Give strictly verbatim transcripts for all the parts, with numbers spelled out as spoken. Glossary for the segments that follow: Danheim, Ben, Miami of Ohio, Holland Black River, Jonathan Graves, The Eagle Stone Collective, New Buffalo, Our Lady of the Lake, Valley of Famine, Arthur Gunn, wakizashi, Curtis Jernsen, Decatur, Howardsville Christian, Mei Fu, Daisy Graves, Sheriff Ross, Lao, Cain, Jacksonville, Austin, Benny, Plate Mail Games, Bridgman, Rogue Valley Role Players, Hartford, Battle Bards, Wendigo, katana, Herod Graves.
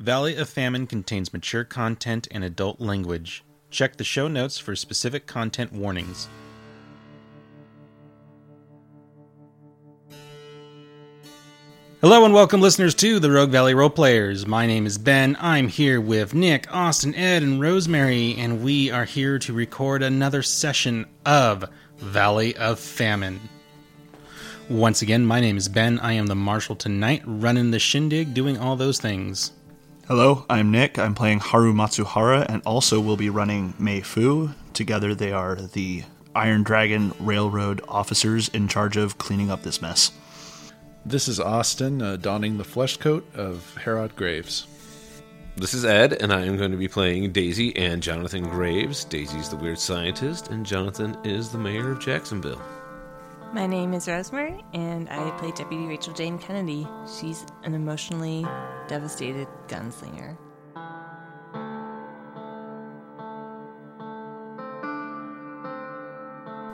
Valley of Famine contains mature content and adult language. Check the show notes for specific content warnings. Hello and welcome, listeners, to the Rogue Valley Role Players. My name is Ben. I'm here with Nick, Austin, Ed, and Rosemary, and we are here to record another session of Valley of Famine. Once again, my name is Ben. I am the marshal tonight, running the shindig, doing all those things. Hello, I'm Nick. I'm playing Haru Matsuhara, and also will be running Mei Fu. Together they are the Iron Dragon Railroad officers in charge of cleaning up this mess. This is Austin, uh, donning the flesh coat of Herod Graves. This is Ed, and I am going to be playing Daisy and Jonathan Graves. Daisy's the weird scientist, and Jonathan is the mayor of Jacksonville. My name is Rosemary, and I play Deputy Rachel Jane Kennedy. She's an emotionally devastated gunslinger.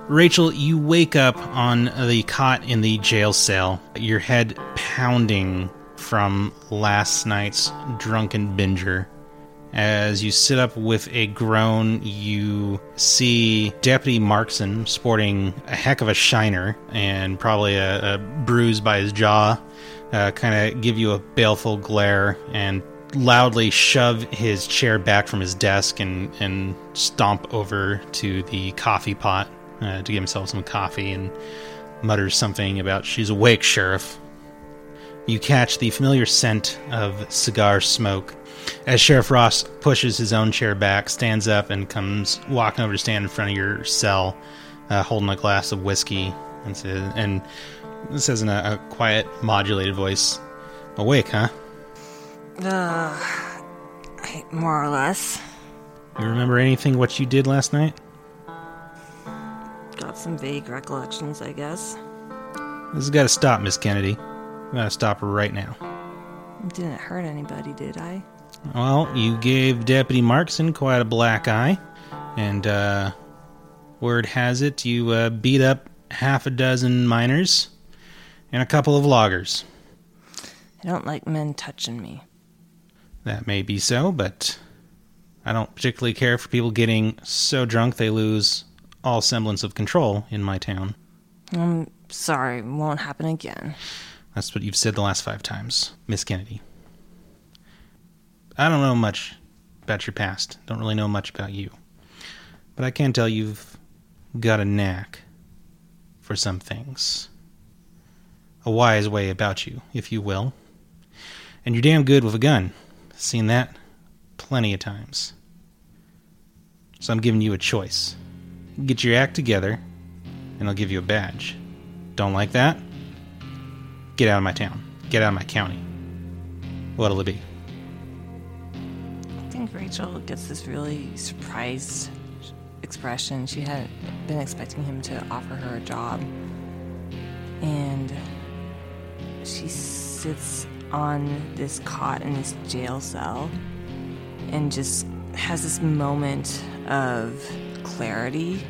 Rachel, you wake up on the cot in the jail cell, your head pounding from last night's drunken binger. As you sit up with a groan, you see Deputy Markson sporting a heck of a shiner and probably a, a bruise by his jaw, uh, kind of give you a baleful glare and loudly shove his chair back from his desk and, and stomp over to the coffee pot uh, to get himself some coffee and mutters something about, "She's awake, Sheriff." You catch the familiar scent of cigar smoke as Sheriff Ross pushes his own chair back, stands up, and comes walking over to stand in front of your cell, uh, holding a glass of whiskey, and says, and says in a, a quiet, modulated voice, "Awake, huh?" Uh, more or less. You remember anything what you did last night? Got some vague recollections, I guess. This has got to stop, Miss Kennedy. I've got to stop her right now. Didn't hurt anybody, did I? Well, you gave Deputy Markson quite a black eye, and uh, word has it you uh, beat up half a dozen miners and a couple of loggers. I don't like men touching me. That may be so, but I don't particularly care for people getting so drunk they lose all semblance of control in my town. I'm sorry, it won't happen again. That's what you've said the last five times, Miss Kennedy. I don't know much about your past. Don't really know much about you. But I can tell you've got a knack for some things. A wise way about you, if you will. And you're damn good with a gun. Seen that plenty of times. So I'm giving you a choice. Get your act together, and I'll give you a badge. Don't like that? Get out of my town. Get out of my county. What'll it be? I think Rachel gets this really surprised expression. She hadn't been expecting him to offer her a job. And she sits on this cot in this jail cell and just has this moment of clarity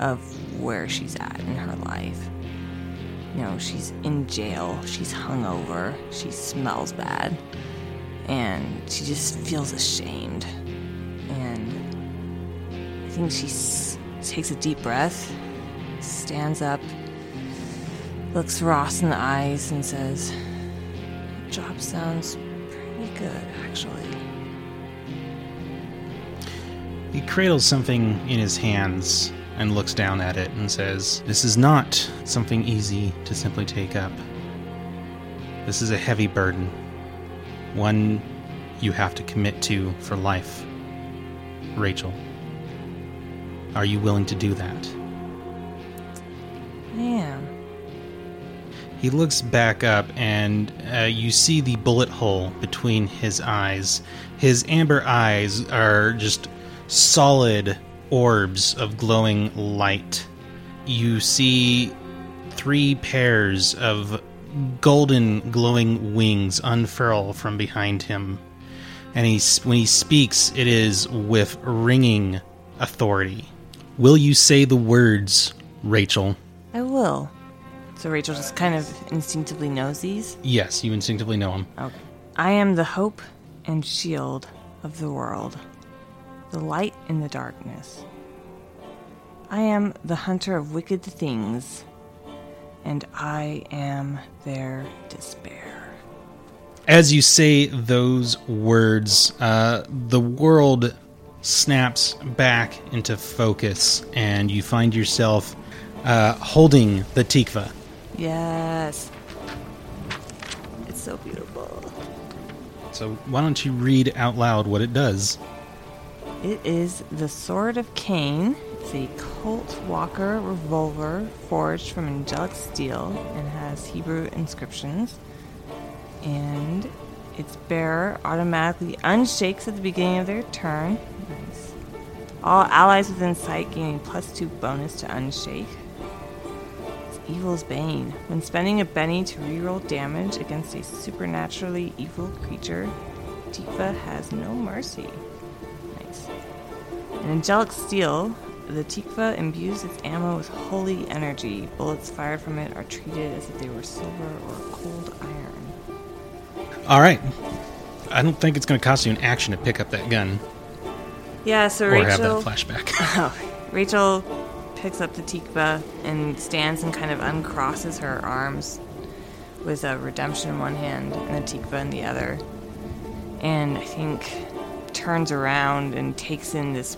of where she's at in her life. You know, she's in jail, she's hungover, she smells bad, and she just feels ashamed. And I think she s- takes a deep breath, stands up, looks Ross in the eyes, and says, "Your job sounds pretty good, actually." He cradles something in his hands and looks down at it and says, "This is not something easy to simply take up. This is a heavy burden, one you have to commit to for life. Rachel, are you willing to do that?" I am. He looks back up, and uh, you see the bullet hole between his eyes. His amber eyes are just solid orbs of glowing light. You see three pairs of golden glowing wings unfurl from behind him, and he, when he speaks, it is with ringing authority. Will you say the words, Rachel? I will. So Rachel just kind of instinctively knows these? Yes, you instinctively know them. Okay. I am the hope and shield of the world, the light in the darkness. I am the hunter of wicked things, and I am their despair. As you say those words, uh, the world snaps back into focus, and you find yourself uh, holding the Tikva. Yes. It's so beautiful. So why don't you read out loud what it does? It is the Sword of Cain. It's a Colt Walker revolver forged from angelic steel and has Hebrew inscriptions. And its bearer automatically unshakes at the beginning of their turn. Nice. All allies within sight gain a plus two bonus to unshake. It's Evil's Bane. When spending a Benny to reroll damage against a supernaturally evil creature, Tikva has no mercy. Nice. An angelic steel. The Tikva imbues its ammo with holy energy. Bullets fired from it are treated as if they were silver or cold iron. All right. I don't think it's going to cost you an action to pick up that gun. Yeah, so or Rachel... Or have that flashback. Oh, Rachel picks up the Tikva and stands and kind of uncrosses her arms with a Redemption in one hand and the Tikva in the other. And I think turns around and takes in this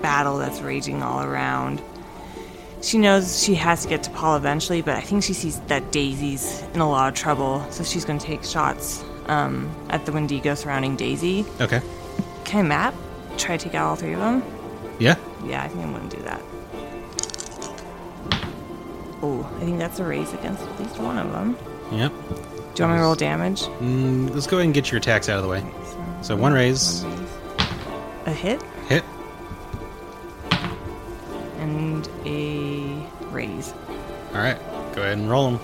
battle that's raging all around. She knows she has to get to Paul eventually, but I think she sees that Daisy's in a lot of trouble, so she's going to take shots um, at the Wendigo surrounding Daisy. Okay. Can I map? Try to take out all three of them? Yeah. Yeah, I think I'm going to do that. Oh, I think that's a race against at least one of them. Yep. Do you want me to roll damage? Mm, let's go ahead and get your attacks out of the way. So, so one raise. One raise. A hit? Hit. And a raise. All right, go ahead and roll them.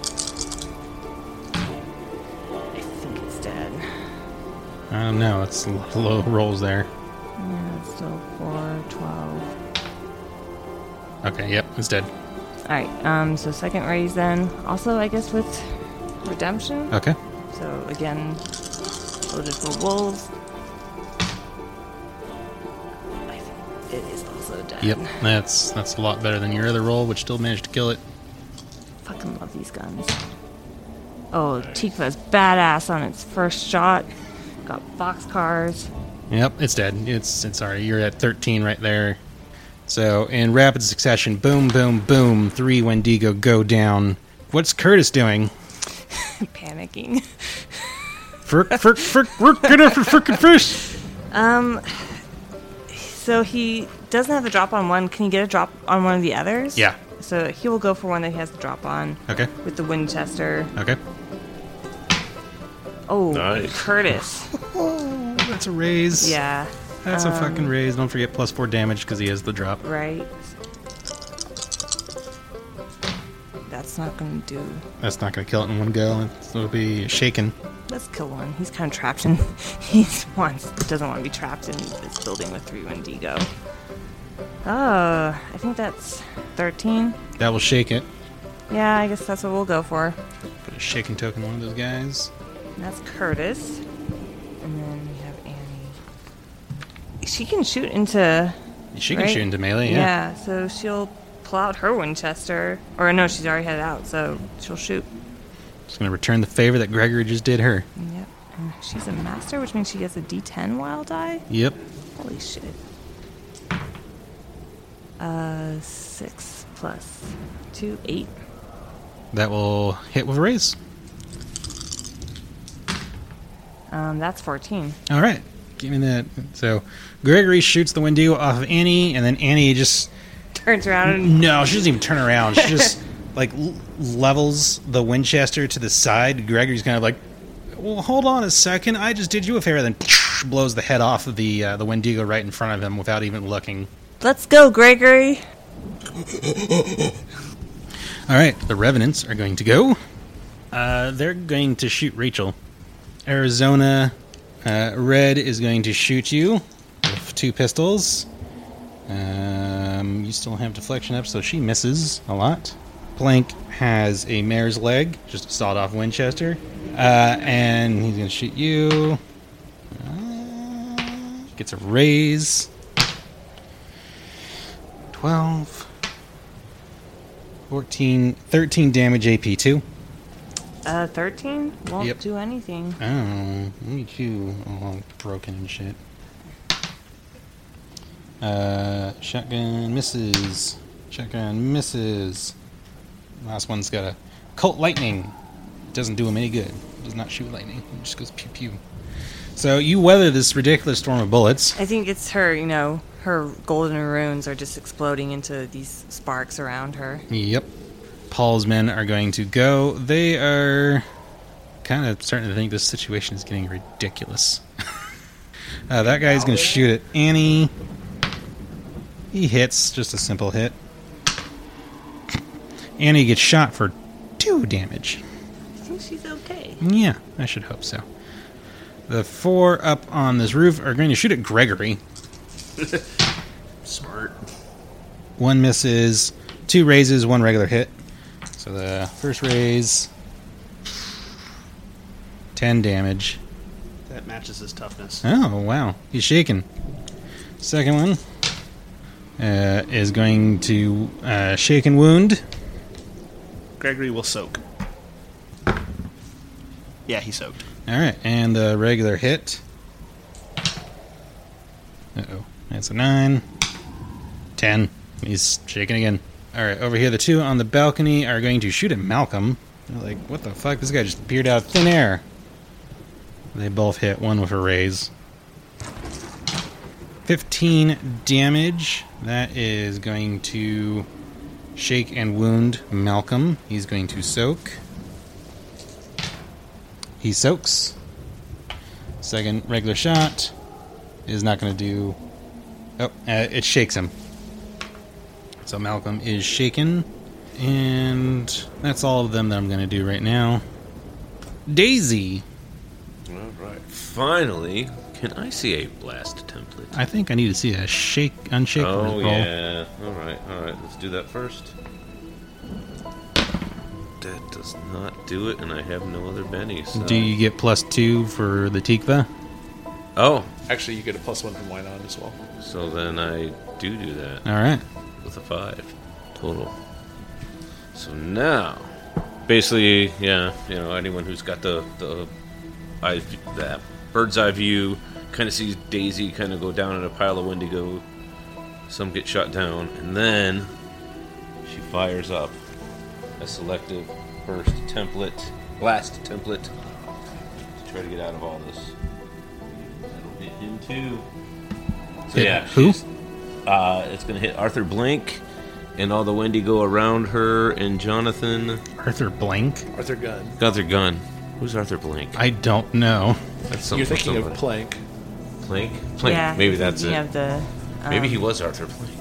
I think it's dead. I don't know, it's low rolls there. Yeah, it's still four, twelve. Okay, yep, it's dead. All right, um, so second raise then. Also, I guess with Redemption. Okay. So again, loaded for wolves. It is also dead. Yep, that's that's a lot better than your other roll, which still managed to kill it. Fucking love these guns. Oh, Tikva's badass on its first shot. Got boxcars. Yep, it's dead. It's it's sorry. You're at thirteen right there. So in rapid succession, boom, boom, boom. Three Wendigo go down. What's Curtis doing? Panicking. Frick, frick, frick, frick, get after frickin' fish. Um. So he doesn't have the drop on one. Can he get a drop on one of the others? Yeah. So he will go for one that he has the drop on. Okay. With the Winchester. Okay. Oh, nice. Curtis. Oh, that's a raise. Yeah. That's um, a fucking raise. Don't forget plus four damage because he has the drop. Right. That's not going to do. That's not going to kill it in one go. It'll be shaken. Let's kill one. He's kind of trapped in... He wants, doesn't want to be trapped in this building with three Wendigo. Oh, I think that's thirteen. That will shake it. Yeah, I guess that's what we'll go for. Put a shaking token on one of those guys. And that's Curtis. And then we have Annie. She can shoot into... She can right? shoot into melee, yeah. Yeah, so she'll pull out her Winchester. Or no, she's already had it out, so she'll shoot. She's going to return the favor that Gregory just did her. Yep. And she's a master, which means she gets a D ten wild die? Yep. Holy shit. Uh, six plus two, eight. That will hit with a raise. Um, that's fourteen. All right. Give me that. So Gregory shoots the Wendigo off of Annie, and then Annie just... Turns around and... No, she doesn't even turn around. She just... like l- levels the Winchester to the side. Gregory's kind of like, well, hold on a second, I just did you a favor. Then psh, blows the head off of the uh, the Wendigo right in front of him without even looking. Let's go, Gregory. All right, the Revenants are going to go. Uh, they're going to shoot Rachel. Arizona uh, Red is going to shoot you with two pistols. Um, you still have deflection up, so she misses a lot. Plank has a mare's leg, just a sawed-off Winchester, uh, and he's going to shoot you. Uh, gets a raise. twelve. fourteen. thirteen damage A P two. Uh, thirteen? Won't yep. do anything. Oh, me too. All broken and shit. Uh, shotgun misses. Shotgun misses. Last one's got a Colt Lightning. Doesn't do him any good. Does not shoot lightning. It just goes pew pew. So you weather this ridiculous storm of bullets. I think it's her, you know, her golden runes are just exploding into these sparks around her. Yep. Paul's men are going to go. They are kind of starting to think this situation is getting ridiculous. uh, that guy's going to shoot at Annie. He hits. Just a simple hit. Annie gets shot for two damage. I think she's okay. Yeah, I should hope so. The four up on this roof are going to shoot at Gregory. Smart. One misses, two raises, one regular hit. So the first raise, ten damage. That matches his toughness. Oh, wow. He's shaking. Second one uh, is going to uh, shake and wound. Gregory will soak. Yeah, he soaked. All right, and a regular hit. Uh-oh. That's a nine. Ten. He's shaking again. All right, over here, the two on the balcony are going to shoot at Malcolm. They're like, what the fuck? This guy just appeared out of thin air. They both hit. One with a raise. fifteen damage. That is going to shake and wound Malcolm. He's going to soak. He soaks. Second regular shot is not going to do... Oh, uh, it shakes him. So Malcolm is shaken. And that's all of them that I'm going to do right now. Daisy. All right. Finally, can I see a blast template? I think I need to see a shake, unshake. Oh, yeah. All right, all right. Let's do that first. That does not do it, and I have no other bennies. So. Do you get plus two for the Tikva? Oh. Actually, you get a plus one from Wynon as well. So then I do do that. All right. With a five total. So now, basically, yeah, you know, anyone who's got the, the eye, that bird's eye view kind of sees Daisy kind of go down in a pile of Wendigo. Some get shot down, and then she fires up. A selective burst template, blast template, to try to get out of all this. That'll hit him too. So hit yeah, who? Uh, it's gonna hit Arthur Blank and all the Wendigo around her and Jonathan. Arthur Blank. Arthur Gunn. Arthur Gunn. Who's Arthur Blank? I don't know. That's something. You're thinking somebody. Of Plank. Plank. Plank. Yeah, maybe that's it. The, um... Maybe he was Arthur Blank.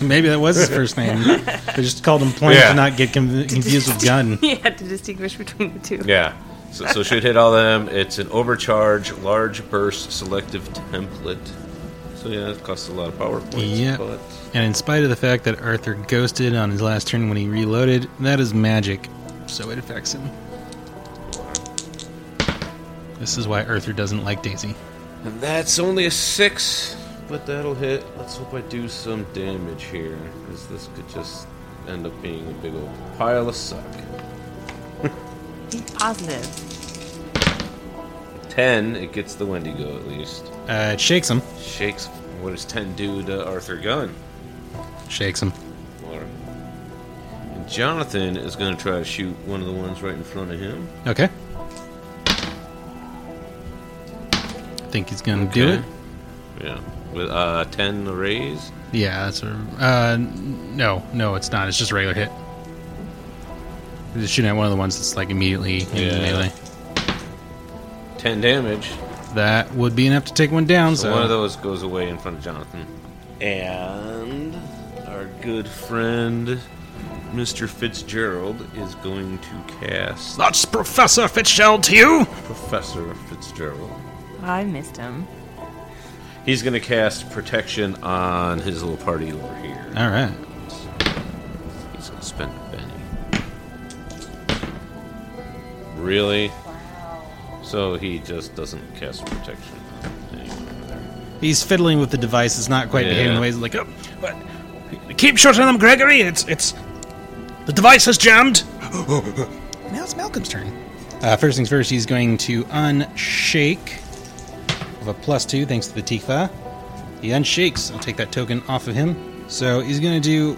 Maybe that was his first name. They just called him Plank yeah. to not get com- confused with Gun. You had to distinguish between the two. Yeah. So, so should hit all them. It's an overcharge, large burst, selective template. So yeah, it costs a lot of power points. Yeah. But... And in spite of the fact that Arthur ghosted on his last turn when he reloaded, that is magic. So it affects him. This is why Arthur doesn't like Daisy. And that's only a six... But that'll hit. Let's hope I do some damage here, because this could just end up being a big old pile of suck. Be positive. Ten, it gets the Wendigo at least. Uh, it shakes him. Shakes. What does ten do to Arthur Gunn? Shakes him. All right. And Jonathan is going to try to shoot one of the ones right in front of him. Okay. I think he's going to okay. do it. Yeah. With uh, ten raise? Yeah, that's a... Uh, no, no, it's not. It's just a regular hit. You're just shooting at one of the ones that's, like, immediately in yeah. the melee. ten damage. That would be enough to take one down, so... so. One of those goes away in front of Jonathan. And our good friend, Mister Fitzgerald, is going to cast... That's Professor Fitzgerald to you! Professor Fitzgerald. I missed him. He's going to cast Protection on his little party over here. All right. So he's going to spend a Benny. Really? Wow. So he just doesn't cast Protection anymore there. He's fiddling with the device. It's not quite yeah. behaving the way he's like, oh, what? Keep shooting them, Gregory. It's it's the device has jammed. Now it's Malcolm's turn. Uh, first things first, he's going to unshake of a plus two, thanks to the Tikva. He unshakes. I'll take that token off of him. So he's going to do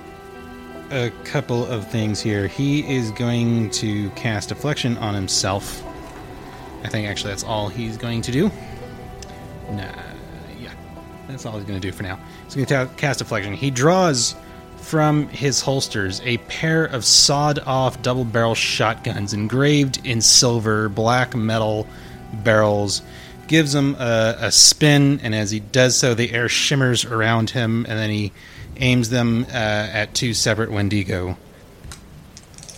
a couple of things here. He is going to cast Affliction on himself. I think actually that's all he's going to do. Nah, yeah, that's all he's going to do for now. He's going to cast Affliction. He draws from his holsters a pair of sawed-off double-barrel shotguns engraved in silver black metal barrels. Gives him a, a spin, and as he does so, the air shimmers around him, and then he aims them uh, at two separate Wendigo.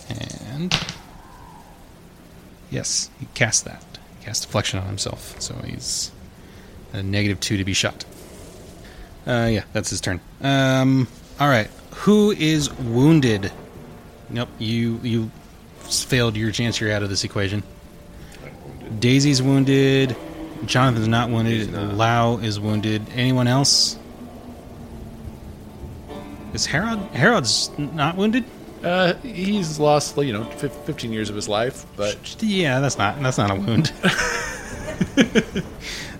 And yes, he cast that. He cast Deflection on himself, so he's a negative two to be shot. Uh, yeah, that's his turn. Um... Alright, who is wounded? Nope, you you failed your chance. You're out of this equation. Wounded. Daisy's wounded. Jonathan's not wounded. Not. Lao is wounded. Anyone else? Is Herod? Herod's not wounded? Uh, he's lost, you know, fifteen years of his life, but... Yeah, that's not, that's not a wound.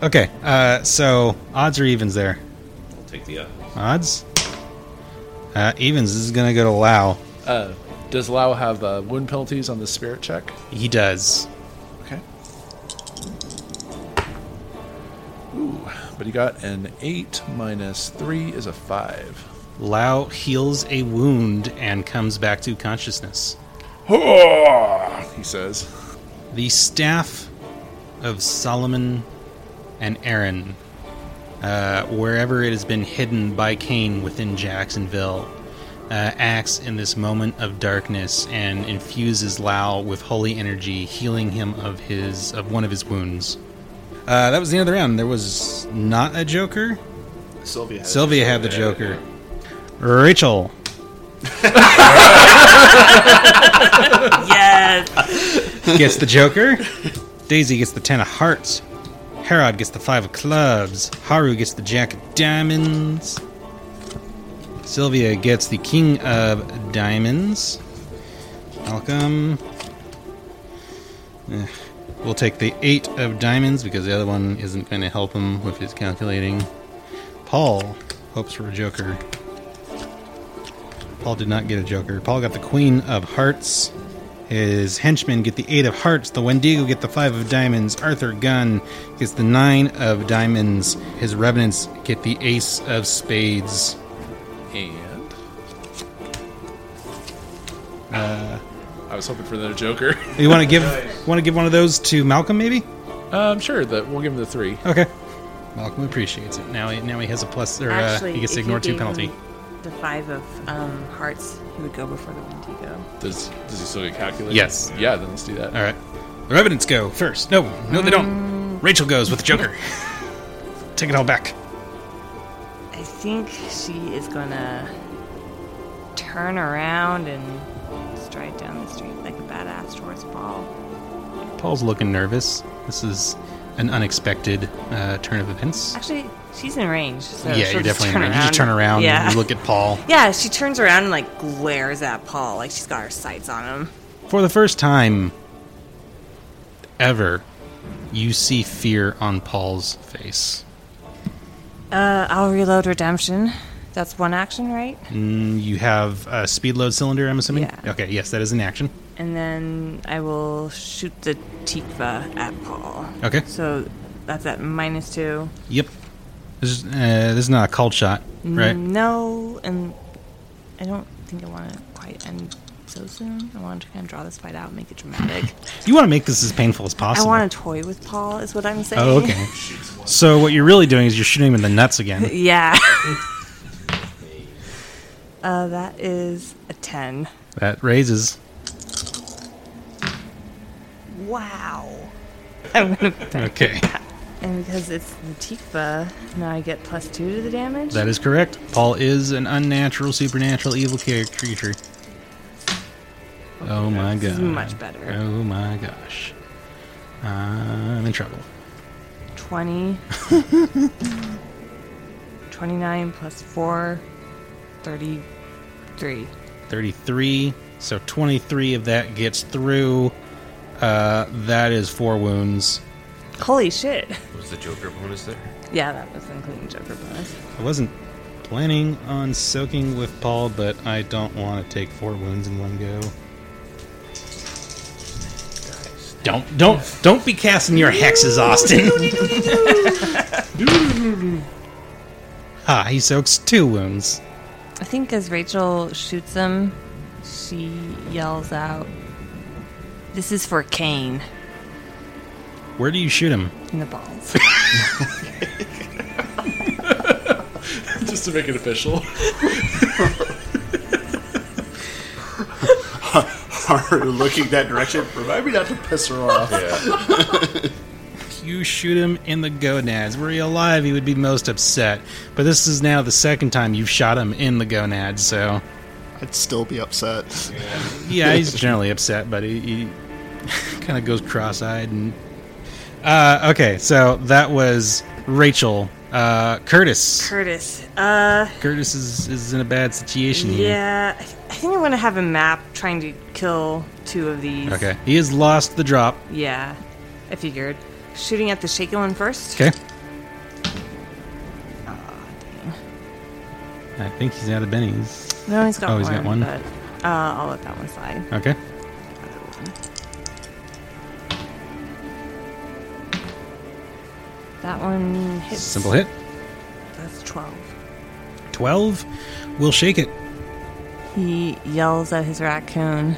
Okay, uh, so odds or evens there? I'll take the odds. Odds? Uh, evens, this is going to go to Lao. Uh, does Lao have uh, wound penalties on the spirit check? He does. Okay. Ooh, but he got an eight minus three is a five. Lao heals a wound and comes back to consciousness. Oh, he says. The Staff of Solomon and Aaron... Uh, wherever it has been hidden by Cain within Jacksonville, uh, acts in this moment of darkness and infuses Lao with holy energy, healing him of his of one of his wounds. Uh, that was the end of the round. There was not a Joker. Sylvia had, Sylvia had the Joker. Rachel. Yes. Gets the Joker. Daisy gets the Ten of Hearts. Herod gets the Five of Clubs. Haru gets the Jack of Diamonds. Sylvia gets the King of Diamonds. Malcolm. Eh, we'll take the Eight of Diamonds because the other one isn't going to help him with his calculating. Paul hopes for a Joker. Paul did not get a Joker. Paul got the Queen of Hearts. His henchmen get the Eight of Hearts. The Wendigo get the Five of Diamonds. Arthur Gunn gets the Nine of Diamonds. His revenants get the Ace of Spades. And uh, I was hoping for another Joker. You want to give nice. want to give one of those to Malcolm, maybe? Um, sure. The, we'll give him the three. Okay. Malcolm appreciates it. Now, he, now he has a plus. Or Actually, uh, he gets to ignore two penalty. The Five of um, Hearts, he would go before the Wendigo. Does does he still get calculated? Yes. Yeah, then let's do that. All right. The revenants go first. No, no, um, they don't. Rachel goes with the Joker. Take it all back. I think she is going to turn around and stride down the street like a badass towards Paul. Paul's looking nervous. This is an unexpected uh, turn of events. Actually, she's in range. So yeah, you're definitely in range. You just turn around yeah. and look at Paul. Yeah, she turns around and like glares at Paul like she's got her sights on him. For the first time ever, you see fear on Paul's face. Uh, I'll reload Redemption. That's one action, right? Mm, you have a speed load cylinder, I'm assuming? Yeah. Okay, yes, that is an action. And then I will shoot the Tikva at Paul. Okay. So that's at minus two. Yep. This is, uh, this is not a called shot, right? No, and I don't think I want to quite end so soon. I want to kind of draw this fight out and make it dramatic. You want to make this as painful as possible. I want to toy with Paul is what I'm saying. Oh, okay. So what you're really doing is you're shooting him in the nuts again. Yeah. uh, that is a ten. That raises. Wow. I'm going to... Okay. And because it's the Tikva, now I get plus two to the damage? That is correct. Paul is an unnatural, supernatural, evil creature. Okay, oh my gosh. This is much better. Oh my gosh. I'm in trouble. twenty twenty-nine plus four, thirty-three. thirty-three. So twenty-three of that gets through. Uh, that is four wounds. Holy shit. Was the Joker bonus there? Yeah, that was including Joker bonus. I wasn't planning on soaking with Paul, but I don't want to take four wounds in one go. Don't, don't, don't be casting your hexes, Austin. Ha, he soaks two wounds. I think as Rachel shoots him, she yells out, "This is for Cain." Where do you shoot him? In the balls. Just to make it official. Haru looking that direction. Remind me not to piss her off. Yeah. You shoot him in the gonads. Were he alive, he would be most upset. But this is now the second time you've shot him in the gonads, so... I'd still be upset. Yeah, yeah, he's generally upset, but he, he kind of goes cross-eyed. And uh, okay, so that was Rachel... Uh, Curtis. Curtis. Uh, Curtis is, is in a bad situation here. Yeah, I, th- I think I'm going to have a map trying to kill two of these. Okay. He has lost the drop. Yeah, I figured. Shooting at the shaky one first. Okay. Oh, damn. I think he's out of Benny's. No, he's got oh, one. Oh, he's got one. But, uh, I'll let that one slide. Okay. That one hits. Simple hit. That's twelve. twelve? We'll shake it. He yells at his raccoon.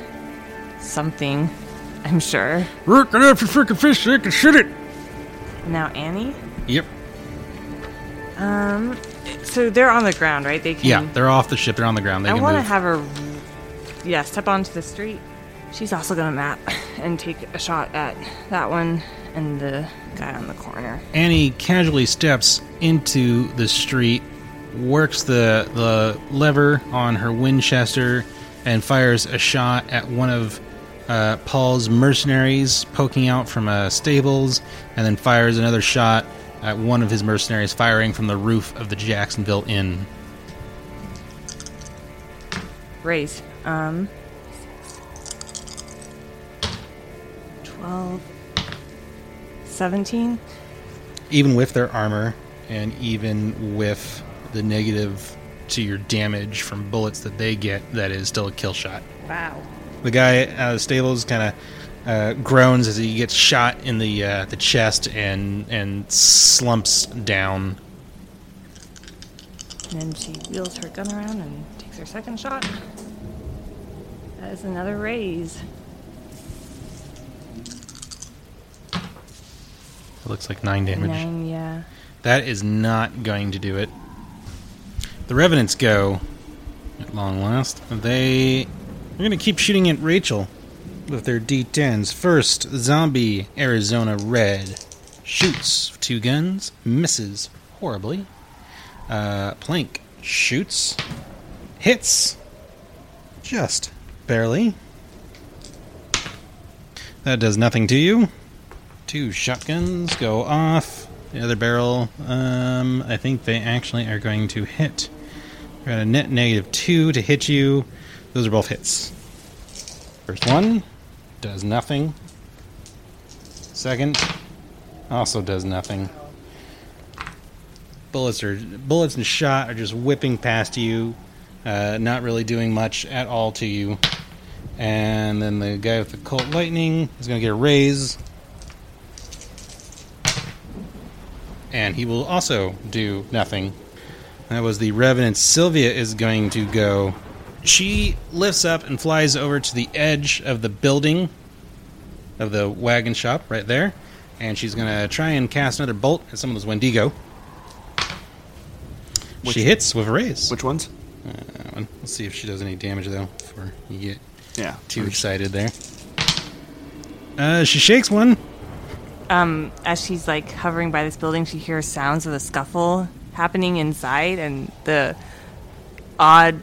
Something, I'm sure. Look it up, you freaking fish, so you can shoot it. Now Annie? Yep. Um, so they're on the ground, right? They can. Yeah, they're off the ship. They're on the ground. They I can want move. to have her, yeah, step onto the street. She's also going to map and take a shot at that one and the guy on the corner. Annie casually steps into the street, works the the lever on her Winchester, and fires a shot at one of uh, Paul's mercenaries poking out from a stables, and then fires another shot at one of his mercenaries firing from the roof of the Jacksonville Inn. Raise. Um, twelve... seventeen? Even with their armor and even with the negative to your damage from bullets that they get, that is still a kill shot. Wow. The guy out of the stables kind of uh, groans as he gets shot in the uh, the chest and, and slumps down. And then she wheels her gun around and takes her second shot. That is another raise. It looks like nine damage. Nine, yeah. That is not going to do it. The Revenants go, at long last. They are going to keep shooting at Rachel with their D tens. First, Zombie Arizona Red shoots two guns, misses horribly. Uh, Plank shoots, hits, just barely. That does nothing to you. Two shotguns go off. The other barrel, um, I think they actually are going to hit. We're at a net negative two to hit you. Those are both hits. First one does nothing. Second also does nothing. Bullets are bullets and shot are just whipping past you, uh, not really doing much at all to you. And then the guy with the Colt Lightning is going to get a raise. And he will also do nothing. That was the Revenant. Sylvia is going to go. She lifts up and flies over to the edge of the building of the wagon shop right there. And she's going to try and cast another bolt at some of those Wendigo. Which, she hits with a raise. Which ones? Uh, one. Let's see if she does any damage, though, before you get yeah, too first. excited there. Uh, she shakes one. Um, as she's, like, hovering by this building, she hears sounds of a scuffle happening inside and the odd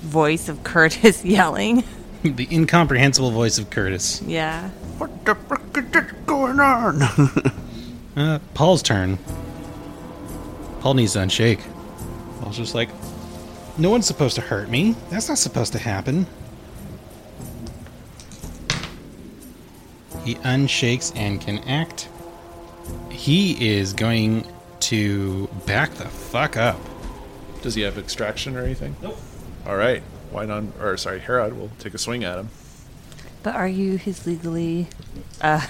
voice of Curtis yelling. The incomprehensible voice of Curtis. Yeah. What the frick is this going on? uh, Paul's turn. Paul needs to unshake. I was just like, no one's supposed to hurt me. That's not supposed to happen. He unshakes and can act. He is going to back the fuck up. Does he have extraction or anything? Nope. All right. Wynon, or sorry, Herod will take a swing at him. But are you his legally, uh,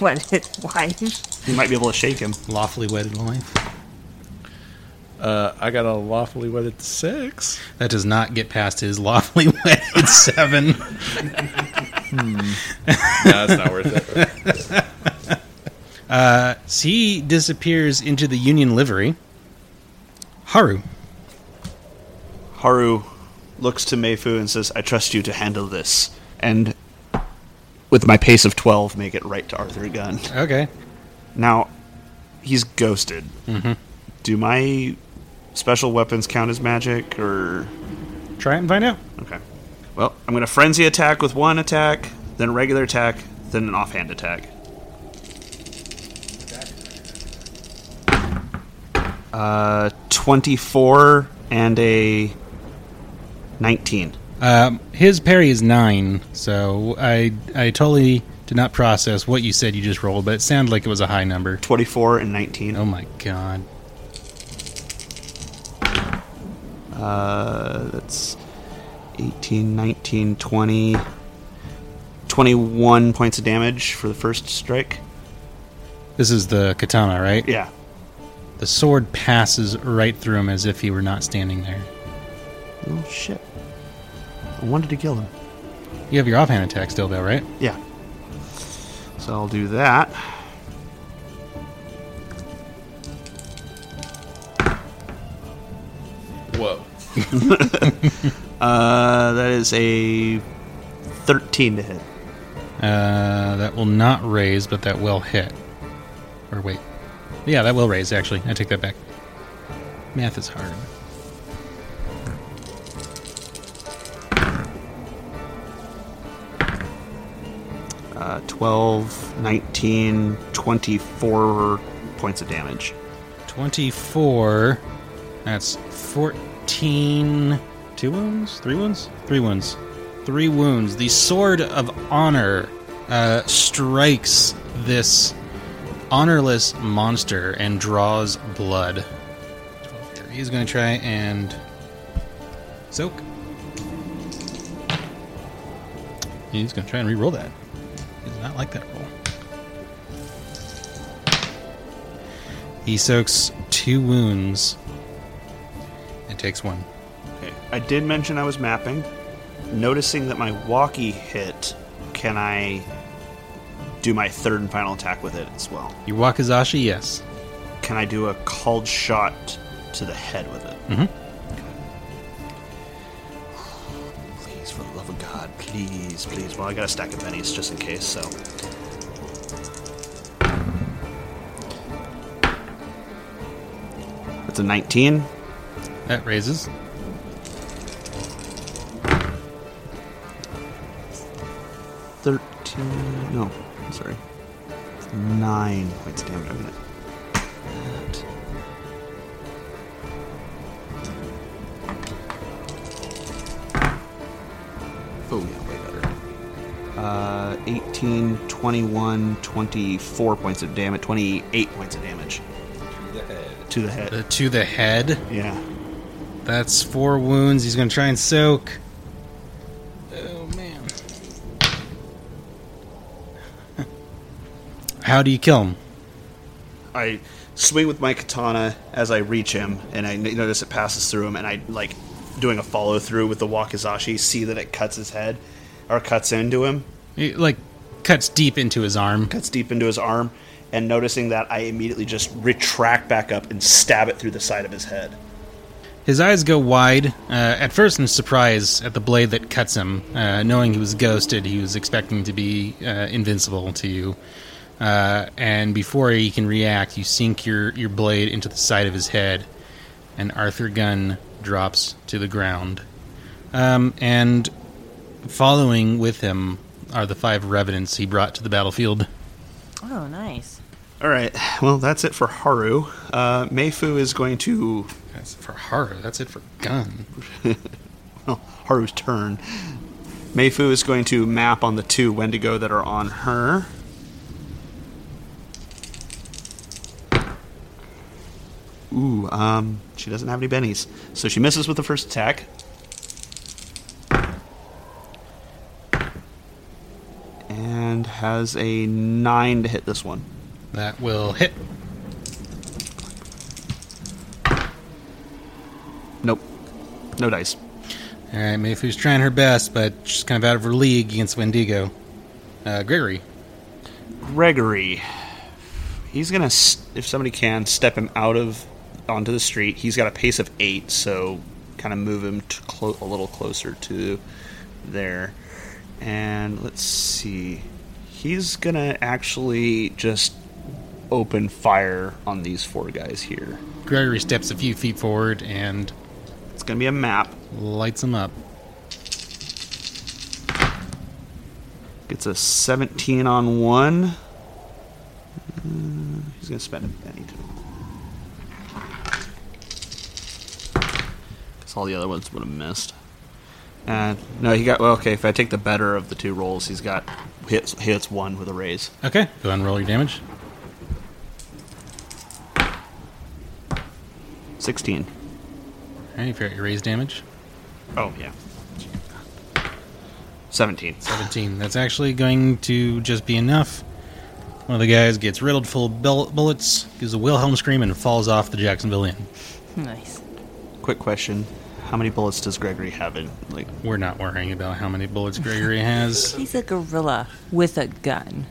wedded wife? You might be able to shake him. Lawfully wedded wife. Uh, I got a lawfully wedded six. That does not get past his lawfully wedded seven. hmm. No, it's not worth it. uh, so he disappears into the Union livery. Haru. Haru looks to Mei Fu and says, I trust you to handle this. And with my pace of twelve, make it right to Arthur Gunn. Okay. Now, he's ghosted. Mm-hmm. Do my special weapons count as magic, or...? Try it and find out. Okay. Well, I'm going to frenzy attack with one attack, then a regular attack, then an offhand attack. Uh, twenty-four and a nineteen. Um, his parry is nine, so I I totally did not process what you said you just rolled, but it sounded like it was a high number. twenty-four and nineteen. Oh my god. Uh, that's eighteen, nineteen, twenty, twenty-one points of damage for the first strike. This is the katana, right? Yeah. The sword passes right through him as if he were not standing there. Oh, shit. I wanted to kill him. You have your offhand attack still, though, right? Yeah. So I'll do that. Whoa. uh, that is a thirteen to hit. Uh, that will not raise, but that will hit. Or wait. Yeah, that will raise, actually. I take that back. Math is hard. Uh, twelve, nineteen, twenty-four points of damage. twenty-four. That's fourteen. Two wounds? Three wounds? Three wounds. Three wounds. The Sword of Honor uh, strikes this honorless monster and draws blood. He's going to try and soak. He's going to try and re-roll that. Not like that roll. He soaks two wounds and takes one. Okay. I did mention I was mapping. Noticing that my walkie hit, can I do my third and final attack with it as well? Your wakizashi, yes. Can I do a called shot to the head with it? Mm-hmm. Okay. Please, for the love of God, please. Please, well, I got a stack of pennies just in case, so. That's a nineteen. That raises. thirteen. No, I'm sorry. It's nine points of damage. I'm gonna. Oh, yeah. Uh, eighteen, twenty-one, twenty-four points of damage, twenty-eight points of damage. To the head. To the head. Uh, to the head? Yeah. That's four wounds. He's going to try and soak. Oh, man. How do you kill him? I swing with my katana as I reach him, and I notice it passes through him, and I, like, doing a follow-through with the wakizashi, see that it cuts his head. Or cuts into him. It, like, cuts deep into his arm. Cuts deep into his arm. And noticing that, I immediately just retract back up and stab it through the side of his head. His eyes go wide. Uh, at first, in surprise at the blade that cuts him. Uh, knowing he was ghosted, he was expecting to be uh, invincible to you. Uh, and before he can react, you sink your, your blade into the side of his head. And Arthur Gunn drops to the ground. Um, and... Following with him are the five revenants he brought to the battlefield. Oh, nice. All right. Well, that's it for Haru. Uh, Mei Fu is going to That's it for Haru. That's it for Gunn. Well, Haru's turn. Mei Fu is going to map on the two Wendigo that are on her. Ooh, um, she doesn't have any bennies. So she misses with the first attack. And has a nine to hit this one. That will hit. Nope. No dice. All right, Mei Fu's trying her best, but she's kind of out of her league against Wendigo. Uh, Gregory. Gregory. He's going to, if somebody can, step him out of, onto the street. He's got a pace of eight, so kind of move him to clo- a little closer to there. And let's see. He's going to actually just open fire on these four guys here. Gregory steps a few feet forward and... It's going to be a map. Lights him up. Gets a seventeen on one. Uh, he's going to spend a penny too. Because all the other ones would have missed. Uh, no, he got... Well, okay, if I take the better of the two rolls, he's got... Hits, hits one with a raise. Okay, go ahead and roll your damage. sixteen. All right, if you're at your raise damage. Oh, yeah. seventeen. seventeen. That's actually going to just be enough. One of the guys gets riddled full of bullets, gives a Wilhelm scream, and falls off the Jacksonville Inn. Nice. Quick question. How many bullets does Gregory have in? Like, we're not worrying about how many bullets Gregory has. He's a gorilla with a gun.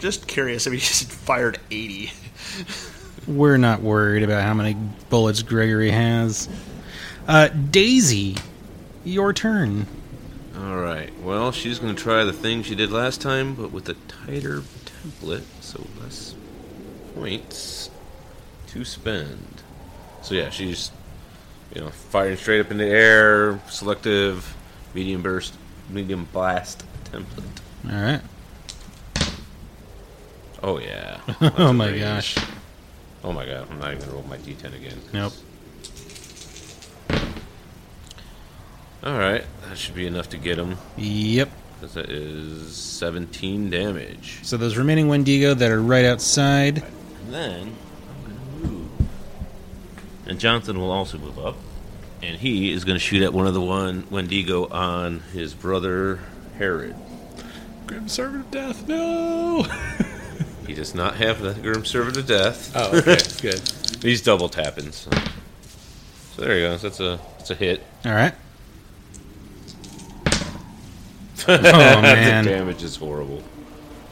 Just curious. I mean, he just fired eighty. We're not worried about how many bullets Gregory has. Uh, Daisy, your turn. All right. Well, she's going to try the thing she did last time, but with a tighter template, so less points to spend. So, yeah, she's, you know, firing straight up in the air, selective, medium burst, medium blast template. All right. Oh, yeah. Oh, my range. Gosh. Oh my god, I'm not even going to roll my d ten again. Nope. Alright, that should be enough to get him. Yep. Because that is seventeen damage. So those remaining Wendigo that are right outside. And then, I'm going to move. And Jonathan will also move up. And he is going to shoot at one of the one Wendigo on his brother, Herod. Grim Servant of Death, no! He does not have the Grim Servant of Death. Oh, okay, good. He's double tapping. So. so there he goes. That's a that's a hit. All right. Oh man, the damage is horrible.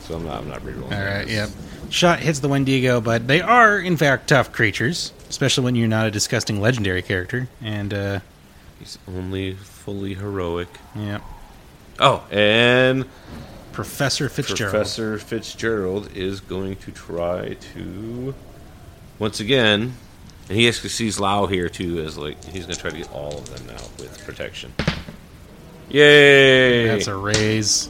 So I'm not I'm not rerolling. All right, yep. Shot hits the Wendigo, but they are in fact tough creatures, especially when you're not a disgusting legendary character. And uh, he's only fully heroic. Yep. Oh, and. Professor Fitzgerald. Professor Fitzgerald is going to try to, once again, and he actually sees Lao here too as like he's going to try to get all of them out with protection. Yay! That's a raise.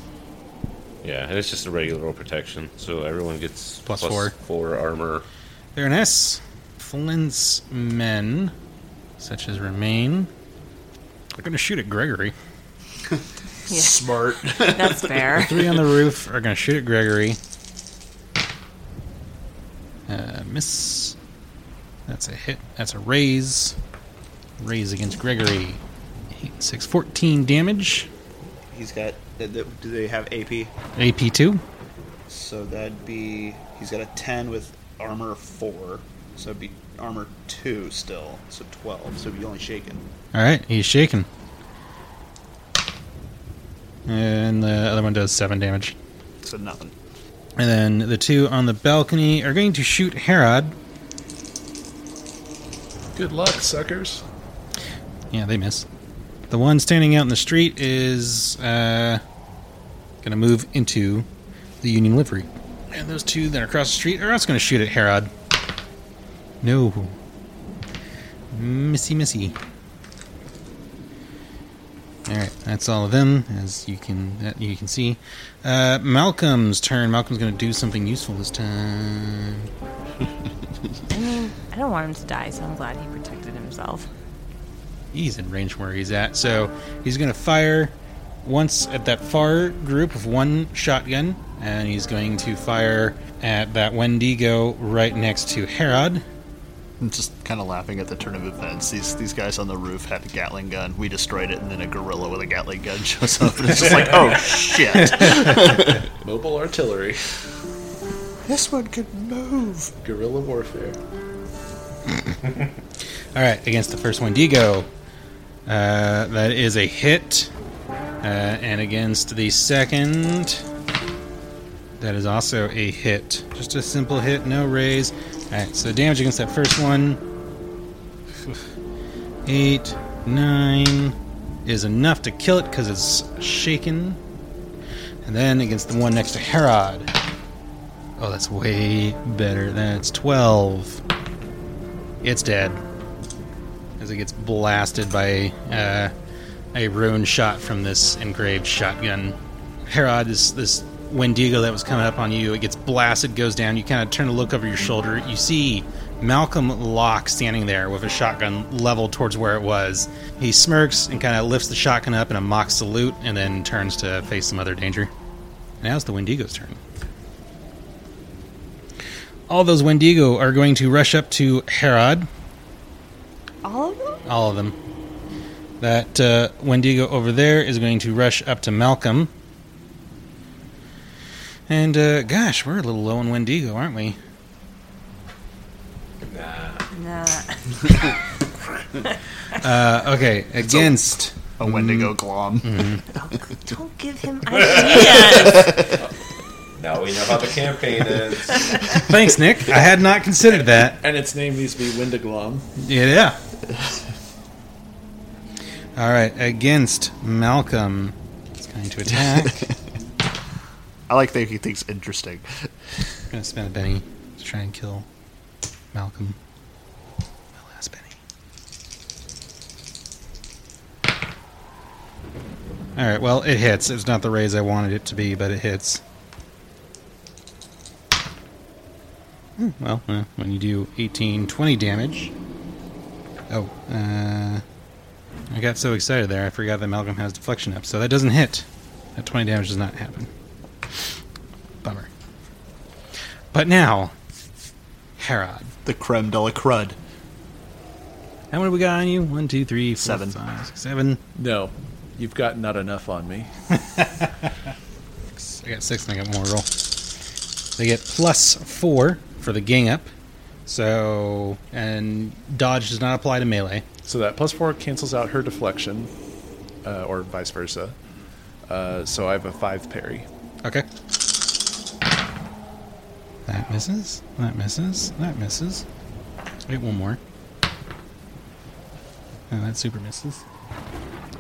Yeah, and it's just a regular roll protection, so everyone gets plus, plus four, four armor. They're an S. Flint's men, such as remain, they're going to shoot at Gregory. Yeah. Smart. That's fair. The three on the roof are going to shoot at Gregory. Uh, miss. That's a hit. That's a raise. Raise against Gregory. eight, six, fourteen damage. He's got... Do they have A P? A P two. So that'd be... He's got a ten with armor four. So it'd be armor two still. So twelve. So it'd be only shaken. Alright, he's shaken. And the other one does seven damage. So nothing. And then the two on the balcony are going to shoot Herod. Good luck, suckers. Yeah, they miss. The one standing out in the street is uh, going to move into the Union livery. And those two that are across the street are also going to shoot at Herod. No. Missy, missy. All right, that's all of them, as you can you can see. Uh, Malcolm's turn. Malcolm's going to do something useful this time. I mean, I don't want him to die, so I'm glad he protected himself. He's in range where he's at, so he's going to fire once at that far group of one shotgun, and he's going to fire at that Wendigo right next to Herod. I'm just kind of laughing at the turn of events. These these guys on the roof had a Gatling gun. We destroyed it, and then a gorilla with a Gatling gun shows up, and it's just like, oh, shit. Mobile artillery. This one could move. Guerrilla warfare. All right, against the first Wendigo. Uh, that is a hit. Uh, and against the second, that is also a hit. Just a simple hit, no raise. Alright, so damage against that first one. Eight, nine is enough to kill it because it's shaken. And then against the one next to Herod. Oh, that's way better. That's twelve. It's dead. As it gets blasted by uh, a ruined shot from this engraved shotgun. Herod, this, this Wendigo that was coming up on you, it gets blasted, goes down. You kind of turn to look over your shoulder. You see Malcolm Locke standing there with a shotgun leveled towards where it was. He smirks and kind of lifts the shotgun up in a mock salute and then turns to face some other danger. Now it's the Wendigo's turn. All those Wendigo are going to rush up to Herod. All of them? All of them. That uh, Wendigo over there is going to rush up to Malcolm. And, uh, gosh, we're a little low on Wendigo, aren't we? Nah. Nah. uh, okay, it's against... A, a Wendigo glom. Mm-hmm. Oh, don't give him ideas! Now we know how the campaign is. Thanks, Nick. I had not considered that. And its name needs to be Wendiglom. Yeah. All right, against Malcolm. It's going to attack. I like that he thinks interesting. I'm going to spend a Benny to try and kill Malcolm. My last Benny. All right, well, it hits. It's not the raise I wanted it to be, but it hits. Well, uh, when you do eighteen, twenty damage. Oh, uh, I got so excited there, I forgot that Malcolm has deflection up, so that doesn't hit. That twenty damage does not happen. Bummer. But now, Herod. The creme de la crud. How many we got on you? One, two, three, four, seven. Five, six, seven. No, you've got not enough on me. I got six and I got more roll. They get plus four. For the gang up, so and dodge does not apply to melee. So that plus four cancels out her deflection, uh, or vice versa. Uh, so I have a five parry. Okay. That misses. That misses. That misses. Wait, one more. And that super misses.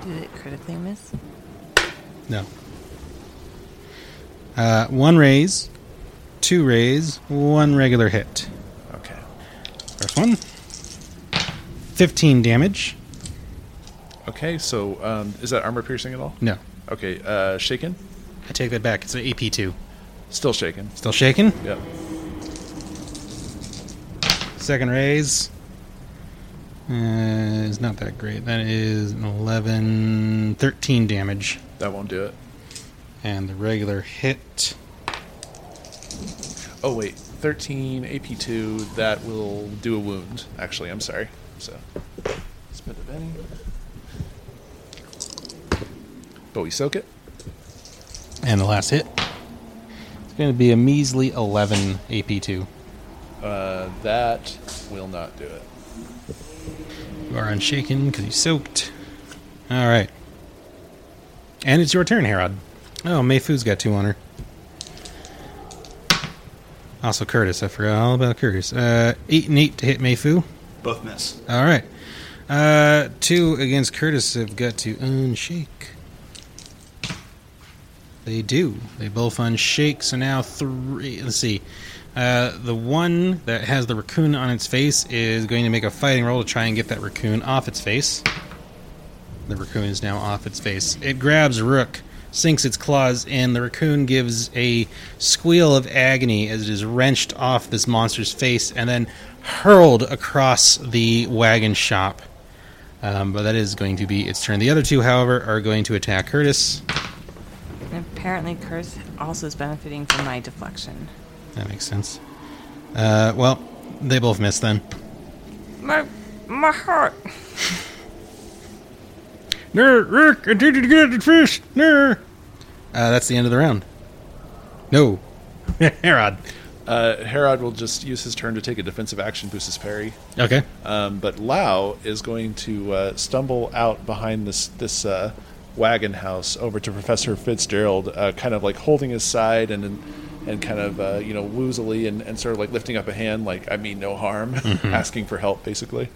Did it critically miss? No. Uh, one raise. Two raise, one regular hit. Okay. First one. fifteen damage. Okay, so um, is that armor piercing at all? No. Okay, uh, shaken? I take that back. It's an A P two. Still shaken. Still shaken? Yep. Second raise. Uh, it's not that great. That is an eleven, thirteen damage. That won't do it. And the regular hit... Oh, wait. thirteen, A P two, that will do a wound, actually. I'm sorry. So, spend a penny. But we soak it. And the last hit. It's going to be a measly eleven A P two. Uh, that will not do it. You are unshaken because you soaked. All right. And it's your turn, Herod. Oh, Mei Fu's got two on her. Also Curtis, I forgot all about Curtis. Uh, eight and eight to hit Mei Fu. Both miss. All right. Uh, two against Curtis have got to unshake. They do. They both unshake, so now three. Let's see. Uh, the one that has the raccoon on its face is going to make a fighting roll to try and get that raccoon off its face. The raccoon is now off its face. It grabs Rook sinks its claws in. The raccoon gives a squeal of agony as it is wrenched off this monster's face and then hurled across the wagon shop. Um, but that is going to be its turn. The other two, however, are going to attack Curtis. And apparently Curtis also is benefiting from my deflection. That makes sense. Uh, well, they both miss then. My, my heart. No, I did it again, the fish. No. That's the end of the round. No. Herod. Uh, Herod will just use his turn to take a defensive action, boost his parry. Okay. Um, but Lao is going to uh, stumble out behind this this uh, wagon house over to Professor Fitzgerald, uh, kind of like holding his side and and, and kind of uh, you know woozily and, and sort of like lifting up a hand, like I mean no harm, mm-hmm. asking for help basically.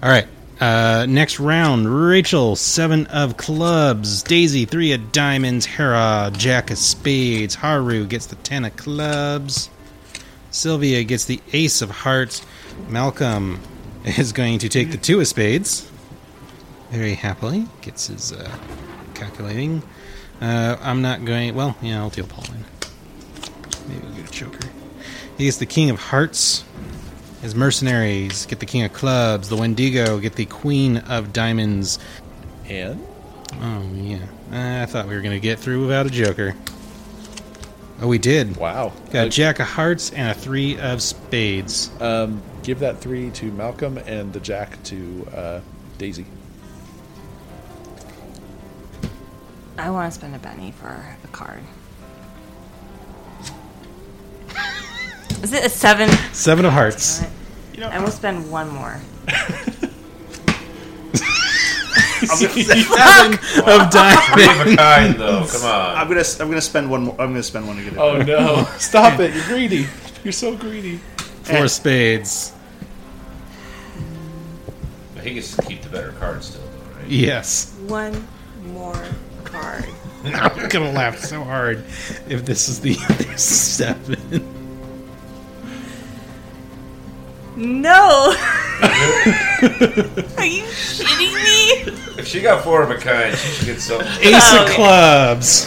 All right. Uh, next round, Rachel, seven of clubs. Daisy, three of diamonds. Hera, jack of spades. Haru gets the ten of clubs. Sylvia gets the ace of hearts. Malcolm is going to take the two of spades. Very happily. Gets his, uh, calculating. Uh, I'm not going... Well, yeah, I'll deal Paul in. Maybe we'll get a choker. He gets the king of hearts. His mercenaries get the king of clubs. The Wendigo get the queen of diamonds. And? Oh, yeah. Uh, I thought we were going to get through without a joker. Oh, we did. Wow. Got a jack of hearts and a three of spades. Um, give that three to Malcolm and the jack to uh, Daisy. I want to spend a penny for a card. Is it a seven? Seven of hearts. You know, I will spend one more. Seven of diamonds. Kind, though. Come on. I'm gonna. I'm gonna spend one more. I'm gonna spend one to get it. Oh no! Stop it! You're greedy. You're so greedy. Four and spades. But he gets to keep the better card still, though, right? Yes. One more card. I'm gonna laugh so hard if this is the other seven. No! Are you shitting me? If she got four of a kind, she should get something. Ace oh, of clubs!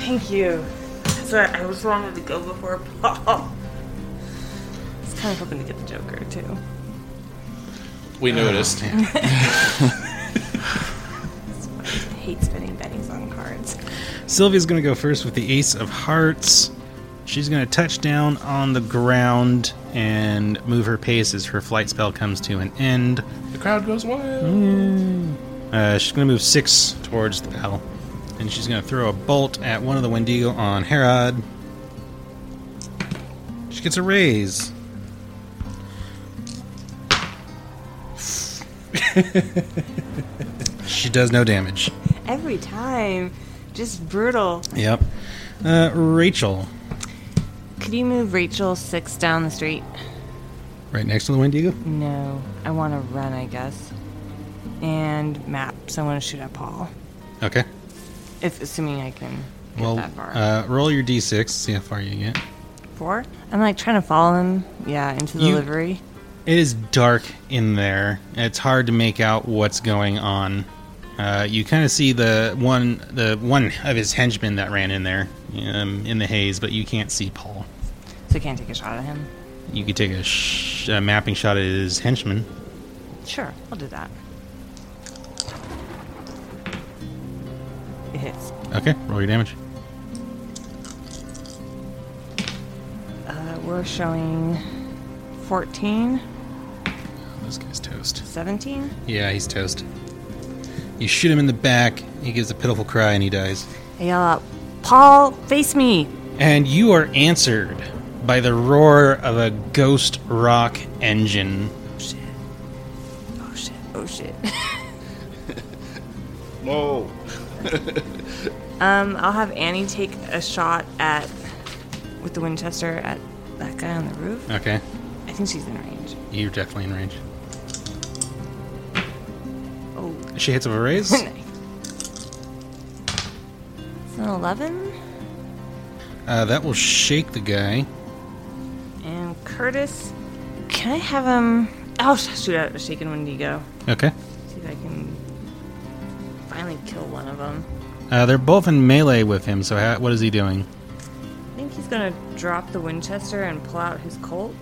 Thank you. Sorry, I was wanted to go before Paul. I was kind of hoping to get the Joker, too. We noticed. Oh, that's why I hate spending pennies on cards. Sylvia's going to go first with the ace of hearts. She's going to touch down on the ground and move her pace as her flight spell comes to an end. The crowd goes wild. Mm. Uh, she's going to move six towards the bell. And she's going to throw a bolt at one of the Wendigo on Herod. She gets a raise. She does no damage. Every time. Just brutal. Yep. Uh, Rachel. Could you move Rachel six down the street? Right next to the Wendigo? No. I want to run, I guess. And map. So I want to shoot at Paul. Okay. If assuming I can get well, that far. Uh, roll your d six. See how far you can get. Four? I'm like trying to follow him. Yeah, into the you, livery. It is dark in there. It's hard to make out what's going on. Uh, you kind of see the one, the one of his henchmen that ran in there um, in the haze, but you can't see Paul. So you can't take a shot at him? You could take a, sh- a mapping shot at his henchman. Sure, I'll do that. It hits. Okay, roll your damage. Uh, we're showing fourteen. Oh, this guy's toast. seventeen? Yeah, he's toast. You shoot him in the back, he gives a pitiful cry, and he dies. I yell out, Paul, face me! And you are answered by the roar of a ghost rock engine. Oh, shit. Oh, shit. Oh, shit. Whoa. um, I'll have Annie take a shot at, with the Winchester, at that guy on the roof. Okay. I think she's in range. You're definitely in range. She hits with a raise. It's an eleven. Uh, that will shake the guy. And Curtis, can I have him? I'll shoot out a shaken Wendigo. Okay. See if I can finally kill one of them. Uh, they're both in melee with him, so how, what is he doing? I think he's going to drop the Winchester and pull out his Colt.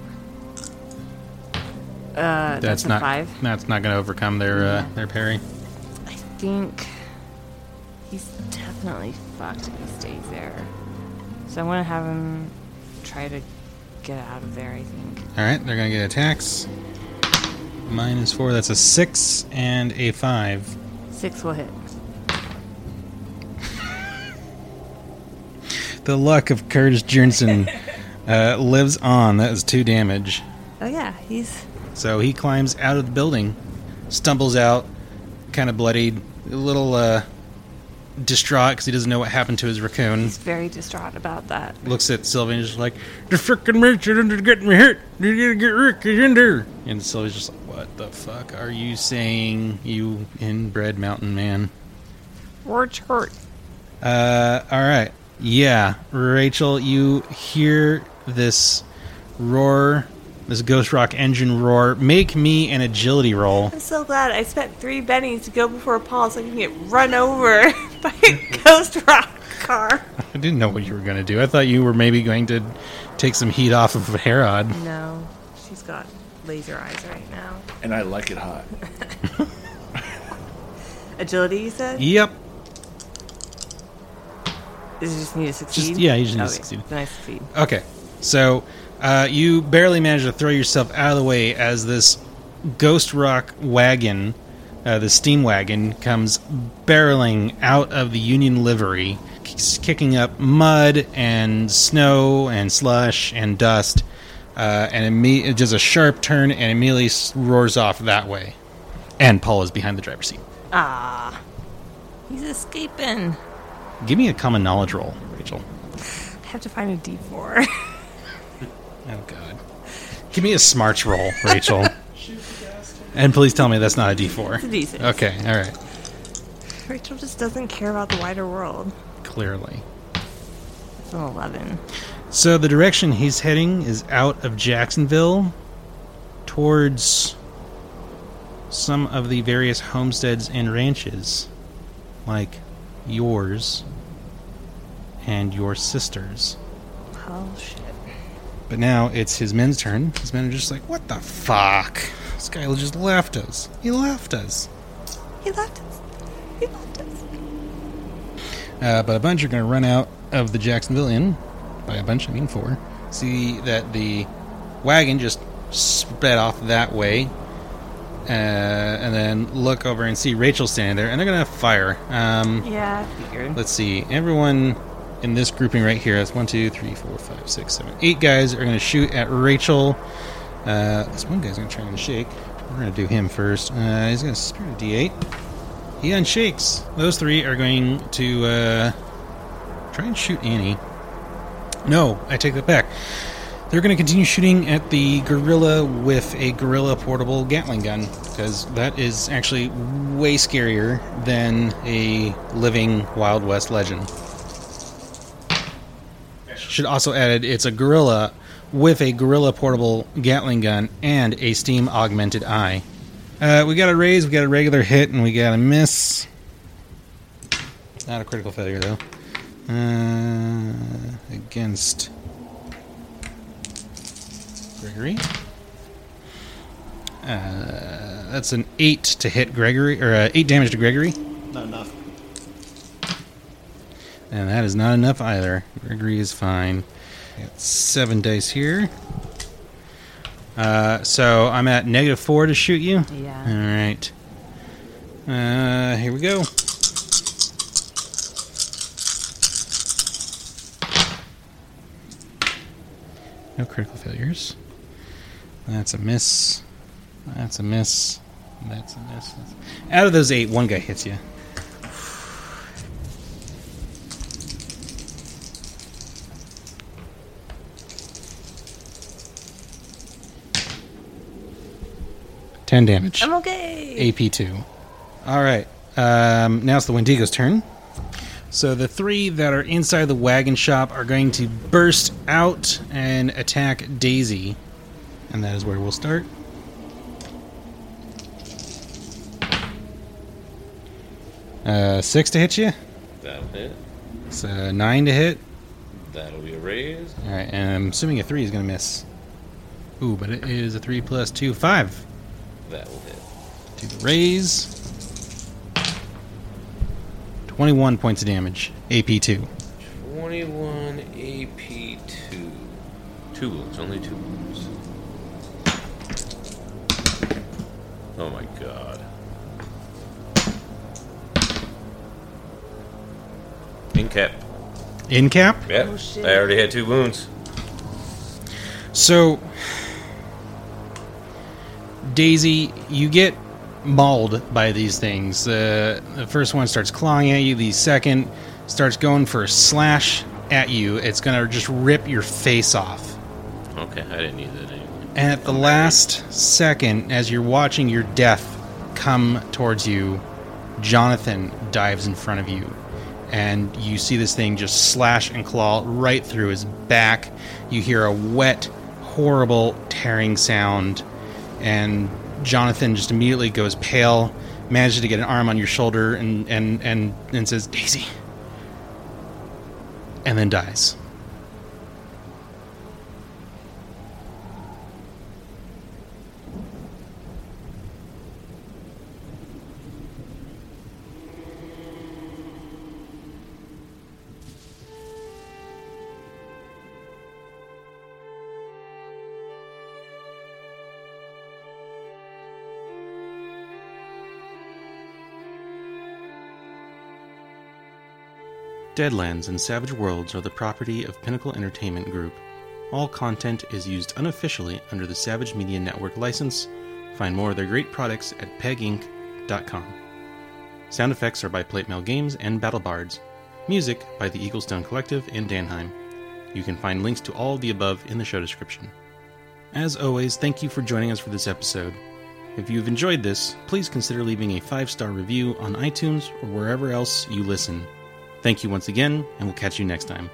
Uh, that's, that's a not, five. That's not going to overcome their yeah. uh, their parry. I think he's definitely fucked if he stays there. So I want to have him try to get out of there, I think. All right, they're going to get attacks. Minus four, that's a six and a five. Six will hit. The luck of Curtis Jernsen uh, lives on. That is two damage. Oh, yeah. He's... So he climbs out of the building, stumbles out, kind of bloodied, a little uh, distraught because he doesn't know what happened to his raccoon. He's very distraught about that. Looks at Sylvia and is just like, the frickin' merchant is getting me hurt. You're going to get Rick in there. And Sylvia's just like, what the fuck are you saying, you inbred mountain man? Words hurt. Uh, all right. Yeah, Rachel, you hear this roar, this Ghost Rock engine roar. Make me an agility roll. I'm so glad I spent three bennies to go before Paul so I can get run over by a Ghost Rock car. I didn't know what you were going to do. I thought you were maybe going to take some heat off of Herod. No, she's got laser eyes right now. And I like it hot. Agility, you said? Yep. Does he just need to succeed? Just, yeah, you just need oh, to succeed. Then I succeed. Okay, so uh, you barely manage to throw yourself out of the way as this Ghost Rock wagon, uh, the steam wagon, comes barreling out of the Union livery, k- kicking up mud and snow and slush and dust, uh, and imme- it does a sharp turn and immediately roars off that way. And Paul is behind the driver's seat. Ah, he's escaping. Give me a common knowledge roll, Rachel. I have to find a D four. Oh, God. Give me a smarts roll, Rachel. And please tell me that's not a D four. It's a D six. Okay, all right. Rachel just doesn't care about the wider world. Clearly. It's an eleven. So the direction he's heading is out of Jacksonville towards some of the various homesteads and ranches. Like... yours and your sister's. Oh, shit. But now it's his men's turn. His men are just like, what the fuck? This guy just left us. He left us. He left us. He left us. Uh, but a bunch are going to run out of the Jacksonville Inn. By a bunch, I mean four. See that the wagon just sped off that way. Uh, and then look over and see Rachel standing there, and they're going to fire. Um, yeah, I figured. Let's see. Everyone in this grouping right here, that's one, two, three, four, five, six, seven, eight guys are going to shoot at Rachel. Uh, this one guy's going to try and shake. We're going to do him first. Uh, he's going to spare a D eight. He unshakes. Those three are going to uh, try and shoot Annie. No, I take that back. They're going to continue shooting at the gorilla with a gorilla portable Gatling gun, because that is actually way scarier than a living Wild West legend. Should also add, it's a gorilla with a gorilla portable Gatling gun and a steam augmented eye. Uh, we got a raise, we got a regular hit, and we got a miss. Not a critical failure, though. Uh, against... Gregory. Uh, that's an eight to hit Gregory, or uh, eight damage to Gregory. Not enough. And that is not enough either. Gregory is fine. Got seven dice here. Uh, so I'm at negative four to shoot you? Yeah. All right. Uh, here we go. No critical failures. That's a miss. That's a miss. That's a miss. That's... Out of those eight, one guy hits you. Ten damage. I'm okay. A P two. All right. Um, now it's the Wendigo's turn. So the three that are inside the wagon shop are going to burst out and attack Daisy. And that is where we'll start. Uh, six to hit you? That'll hit. It's a nine to hit. That'll be a raise. All right, and I'm assuming a three is going to miss. Ooh, but it is a three plus two, five. That will hit. Do the raise. twenty-one points of damage. A P two. twenty-one A P two. Two wounds, only two wounds. Oh my god. In cap. In cap? Yep. Oh, shit. I already had two wounds. So, Daisy, you get mauled by these things. Uh, the first one starts clawing at you. The second starts going for a slash at you. It's going to just rip your face off. Okay, I didn't need that anyway. And at the last second, as you're watching your death come towards you, Jonathan dives in front of you. And you see this thing just slash and claw right through his back. You hear a wet, horrible, tearing sound. And Jonathan just immediately goes pale, manages to get an arm on your shoulder, and and, and, and says, Daisy. And then dies. Deadlands and Savage Worlds are the property of Pinnacle Entertainment Group. All content is used unofficially under the Savage Media Network license. Find more of their great products at peg inc dot com. Sound effects are by Plate Mail Games and Battle Bards. Music by the Eaglestone Collective in Danheim. You can find links to all of the above in the show description. As always, thank you for joining us for this episode. If you've enjoyed this, please consider leaving a five-star review on iTunes or wherever else you listen. Thank you once again, and we'll catch you next time.